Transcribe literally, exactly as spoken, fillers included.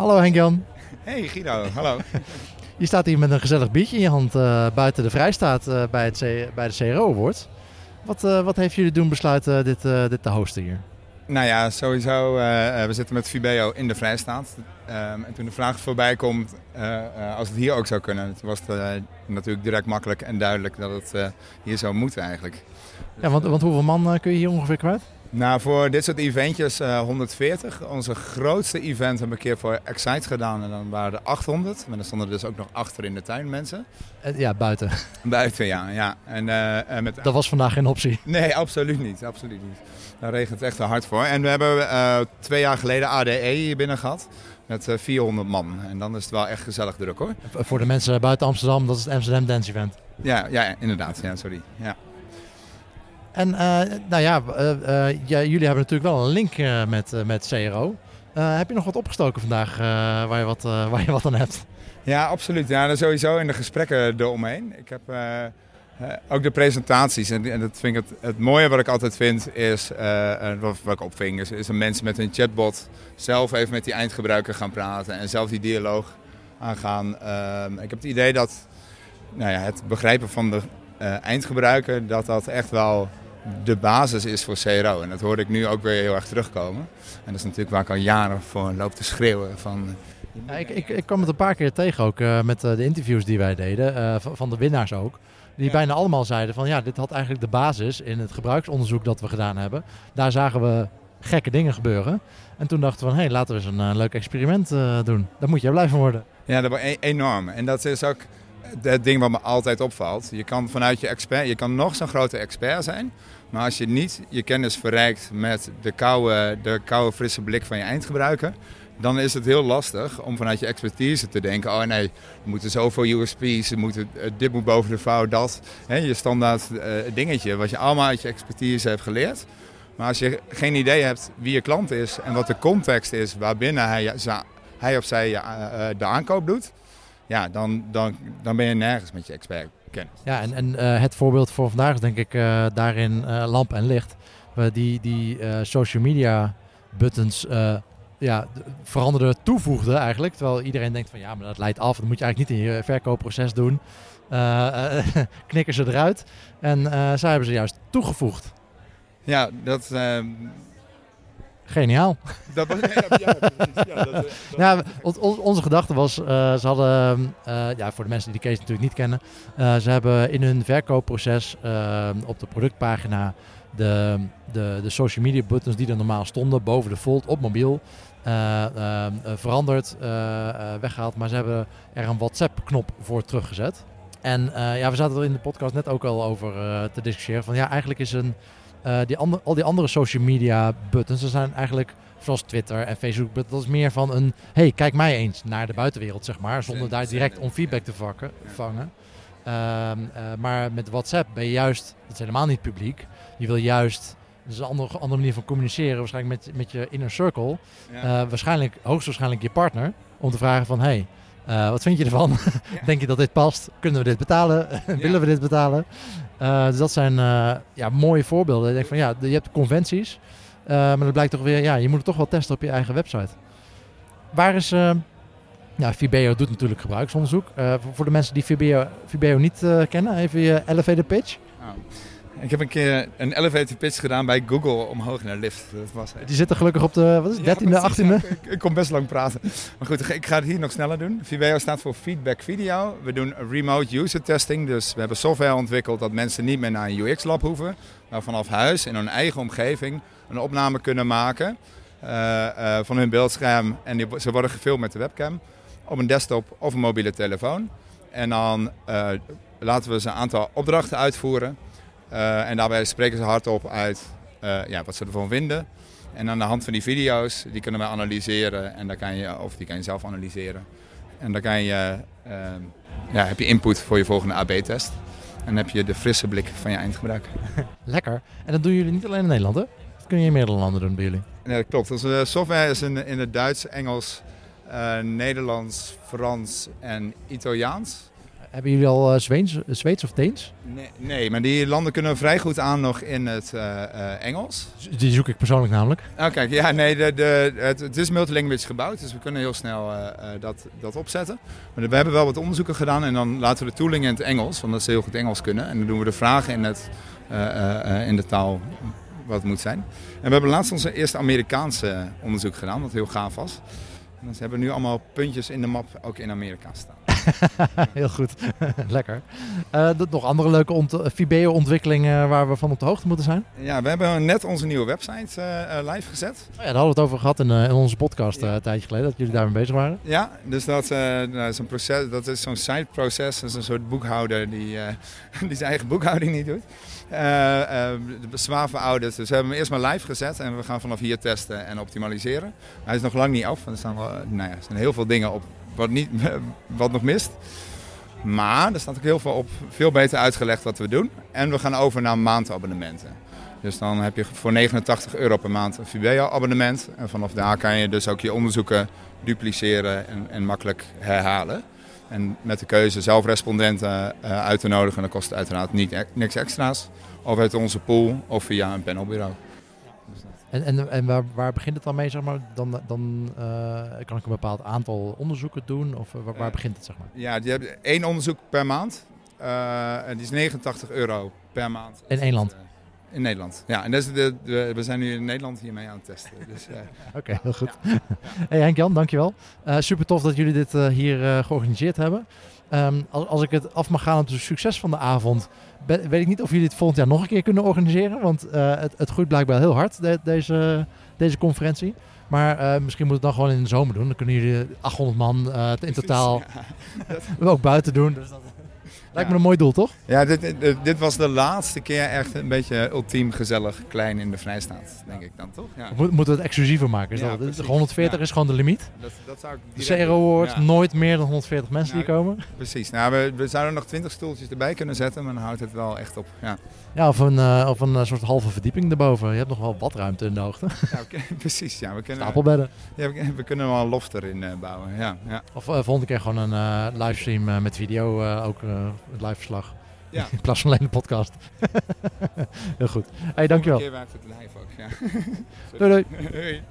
Hallo Henk Jan. Hey Guido, hallo. Je staat hier met een gezellig biertje in je hand uh, buiten de Vrijstaat uh, bij, het C- bij de C R O Awards. Wat, uh, wat heeft jullie doen besluiten dit, uh, dit te hosten hier? Nou ja, sowieso. Uh, we zitten met Fibeo in de Vrijstaat. Uh, en toen de vraag voorbij komt, uh, uh, als het hier ook zou kunnen, toen was het uh, natuurlijk direct makkelijk en duidelijk dat het uh, hier zou moeten eigenlijk. Ja, want, want hoeveel man uh, kun je hier ongeveer kwijt? Nou, voor dit soort eventjes uh, honderdveertig. Onze grootste event hebben we een keer voor Excite gedaan en dan waren er achthonderd. En dan stonden er dus ook nog achter in de tuin mensen. Ja, buiten. Buiten, ja. ja. En, uh, en met... Dat was vandaag geen optie. Nee, absoluut niet. Absoluut niet. Daar regent het echt hard voor. En we hebben uh, twee jaar geleden A D E hier binnen gehad met uh, vierhonderd man. En dan is het wel echt gezellig druk hoor. Voor de mensen buiten Amsterdam, dat is het Amsterdam Dance Event. Ja, ja inderdaad. Ja, sorry. Ja. En uh, nou ja, uh, uh, ja, jullie hebben natuurlijk wel een link uh, met, uh, met C R O. Uh, heb je nog wat opgestoken vandaag uh, waar, je wat, uh, waar je wat aan hebt? Ja, absoluut. Ja, sowieso in de gesprekken eromheen. Ik heb uh, uh, ook de presentaties. En, en dat vind ik het, het mooie wat ik altijd vind is, uh, wat, wat ik opving, is, is dat mensen met een chatbot zelf even met die eindgebruiker gaan praten. En zelf die dialoog aangaan. Uh, ik heb het idee dat nou ja, het begrijpen van de uh, eindgebruiker, dat dat echt wel de basis is voor C R O. En dat hoorde ik nu ook weer heel erg terugkomen. En dat is natuurlijk waar ik al jaren voor loop te schreeuwen. Van... Ja, ik, ik, ik kwam het een paar keer tegen ook uh, met uh, de interviews die wij deden, uh, van, van de winnaars ook. Die ja. bijna allemaal zeiden van ja, dit had eigenlijk de basis in het gebruiksonderzoek dat we gedaan hebben. Daar zagen we gekke dingen gebeuren. En toen dachten we van hé, hey, laten we eens een uh, leuk experiment uh, doen. Daar moet je blij van worden. Ja, dat was e- enorm. En dat is ook het ding wat me altijd opvalt. Je kan vanuit je expert, je kan nog zo'n grote expert zijn, maar als je niet je kennis verrijkt met de koude, de koude frisse blik van je eindgebruiker, dan is het heel lastig om vanuit je expertise te denken, oh nee, we moeten zoveel U S P's, we moeten, dit moet boven de vouw, dat. Hè, je standaard uh, dingetje, wat je allemaal uit je expertise hebt geleerd. Maar als je geen idee hebt wie je klant is en wat de context is waarbinnen hij, hij of zij uh, de aankoop doet, ja, dan, dan, dan ben je nergens met je expertkennis. Ja, en, en uh, het voorbeeld voor vandaag is denk ik uh, daarin uh, lamp en licht. Uh, die die uh, social media buttons uh, ja, veranderden, toevoegden eigenlijk. Terwijl iedereen denkt van ja, maar dat leidt af. Dat moet je eigenlijk niet in je verkoopproces doen. Uh, uh, knikken ze eruit. En uh, zij hebben ze juist toegevoegd. Ja, dat... Uh... Geniaal. Dat was, ja, ja, dat, dat ja, on, onze gedachte was, uh, ze hadden, uh, ja, voor de mensen die de case natuurlijk niet kennen, uh, ze hebben in hun verkoopproces uh, op de productpagina de, de, de social media buttons die er normaal stonden, boven de fold op mobiel, uh, uh, veranderd, uh, uh, weggehaald. Maar ze hebben er een WhatsApp-knop voor teruggezet. En uh, ja, we zaten er in de podcast net ook al over uh, te discussiëren van ja, eigenlijk is een... Uh, die ander, al die andere social media buttons, dat zijn eigenlijk, zoals Twitter en Facebook, dat is meer van een, hey, kijk mij eens naar de buitenwereld, zeg maar, zonder daar direct om feedback te vakken, vangen. Uh, uh, maar met WhatsApp ben je juist, dat is helemaal niet publiek, je wil juist, dat is een andere, andere manier van communiceren, waarschijnlijk met, met je inner circle, uh, waarschijnlijk, hoogstwaarschijnlijk je partner, om te vragen van, hey, Uh, wat vind je ervan? Ja. Denk je dat dit past? Kunnen we dit betalen? Willen ja. we dit betalen? Uh, dus dat zijn uh, ja, mooie voorbeelden. Ik denk van, ja, je hebt conventies, uh, maar dat blijkt toch weer, ja, je moet het toch wel testen op je eigen website. Waar is, uh, nou, Fibeo doet natuurlijk gebruiksonderzoek. Uh, voor de mensen die Fibeo, Fibeo niet uh, kennen, even je elevator pitch. Oh. Ik heb een keer een elevator pitch gedaan bij Google omhoog naar lift. Dat was Die zitten gelukkig op de, wat is het, dertiende, ja, achttiende? Ik, ik kon best lang praten. Maar goed, ik ga het hier nog sneller doen. Vibeo staat voor feedback video. We doen remote user testing. Dus we hebben software ontwikkeld dat mensen niet meer naar een U X lab hoeven. Maar vanaf huis in hun eigen omgeving een opname kunnen maken uh, uh, van hun beeldscherm. En die, ze worden gefilmd met de webcam op een desktop of een mobiele telefoon. En dan uh, laten we ze een aantal opdrachten uitvoeren. Uh, en daarbij spreken ze hardop uit uh, ja, wat ze ervan vinden. En aan de hand van die video's, die kunnen we analyseren. En daar kan je, of die kan je zelf analyseren. En dan kan je, uh, ja, heb je input voor je volgende A B test. En dan heb je de frisse blik van je eindgebruiker. Lekker. En dat doen jullie niet alleen in Nederland, hè? Dat kun je in meerdere landen doen bij jullie. Ja, dat klopt. Onze software is in, in het Duits, Engels, uh, Nederlands, Frans en Italiaans. Hebben jullie al uh, Zweens, Zweeds of Deens? Nee, nee, maar die landen kunnen vrij goed aan nog in het uh, uh, Engels. Die zoek ik persoonlijk namelijk. Oh, kijk, ja, nee, de, de, het, het is multilanguage gebouwd, dus we kunnen heel snel uh, uh, dat, dat opzetten. Maar we hebben wel wat onderzoeken gedaan en dan laten we de tooling in het Engels, omdat ze heel goed Engels kunnen. En dan doen we de vragen in, het, uh, uh, uh, in de taal wat het moet zijn. En we hebben laatst ons eerste Amerikaanse onderzoek gedaan, wat heel gaaf was. En ze hebben nu allemaal puntjes in de map ook in Amerika staan. Heel goed, lekker. Uh, nog andere leuke ont- Fibeo ontwikkelingen waar we van op de hoogte moeten zijn? Ja, we hebben net onze nieuwe website uh, live gezet. Oh ja, daar hadden we het over gehad in, uh, in onze podcast uh, een tijdje geleden, dat jullie daarmee bezig waren. Ja, dus dat, uh, dat is een proces, dat is zo'n site-proces, dat is een soort boekhouder die, uh, die zijn eigen boekhouding niet doet. Uh, uh, de zwaar verouderd, dus we hebben hem eerst maar live gezet en we gaan vanaf hier testen en optimaliseren. Hij is nog lang niet af, want er staan, wel, nou ja, er staan heel veel dingen op. Wat, niet, wat nog mist. Maar er staat ook heel veel op, veel beter uitgelegd wat we doen. En we gaan over naar maandabonnementen. Dus dan heb je voor negenentachtig euro per maand een Fibeo-abonnement. En vanaf daar kan je dus ook je onderzoeken dupliceren en, en makkelijk herhalen. En met de keuze zelf respondenten uh, uit te nodigen, dan kost het uiteraard niet, niks extra's. Of uit onze pool of via een panelbureau. En, en, en waar, waar begint het dan mee, zeg maar? Dan, dan uh, kan ik een bepaald aantal onderzoeken doen? Of waar, waar begint het, zeg maar? Ja, je hebt één onderzoek per maand. Uh, en die is negenentachtig euro per maand. In één land? Uh, in Nederland, ja. En dat is de, de, we zijn nu in Nederland hiermee aan het testen. Dus, uh, Oké, okay, heel goed. Ja. Hey, Henk Jan, dankjewel. Uh, super tof dat jullie dit uh, hier uh, georganiseerd hebben. Um, als, als ik het af mag gaan op het succes van de avond, ben, weet ik niet of jullie het volgend jaar nog een keer kunnen organiseren. Want uh, het, het groeit blijkbaar heel hard, de, deze, deze conferentie. Maar uh, misschien moet het dan gewoon in de zomer doen. Dan kunnen jullie achthonderd man uh, in totaal ja, dat... ook buiten doen. Dus dat... Lijkt ja. me een mooi doel, toch? Ja, dit, dit, dit was de laatste keer echt een beetje ultiem gezellig klein in de Vrijstaat, denk ik dan, toch? Ja. Mo- moeten we het exclusiever maken. Is ja, dat? honderdveertig ja. is gewoon de limiet. Dat, dat zou ik de C R O Awards, ja. nooit meer dan honderdveertig mensen nou, die komen. Precies. Nou, we, we zouden nog twintig stoeltjes erbij kunnen zetten, maar dan houdt het wel echt op. Ja, ja of een, uh, of een soort halve verdieping erboven. Je hebt nog wel wat ruimte in de hoogte. Ja, okay, precies, ja. We kunnen, stapelbedden. Ja, we, we kunnen wel een loft erin uh, bouwen, ja. ja. Of uh, volgende keer gewoon een uh, livestream uh, met video uh, ook... Uh, het live verslag. Ja. In plaats van alleen de podcast. Heel goed. Hey, dankjewel. Een keer werkt het live ook. Ja. Doei doei. Doei.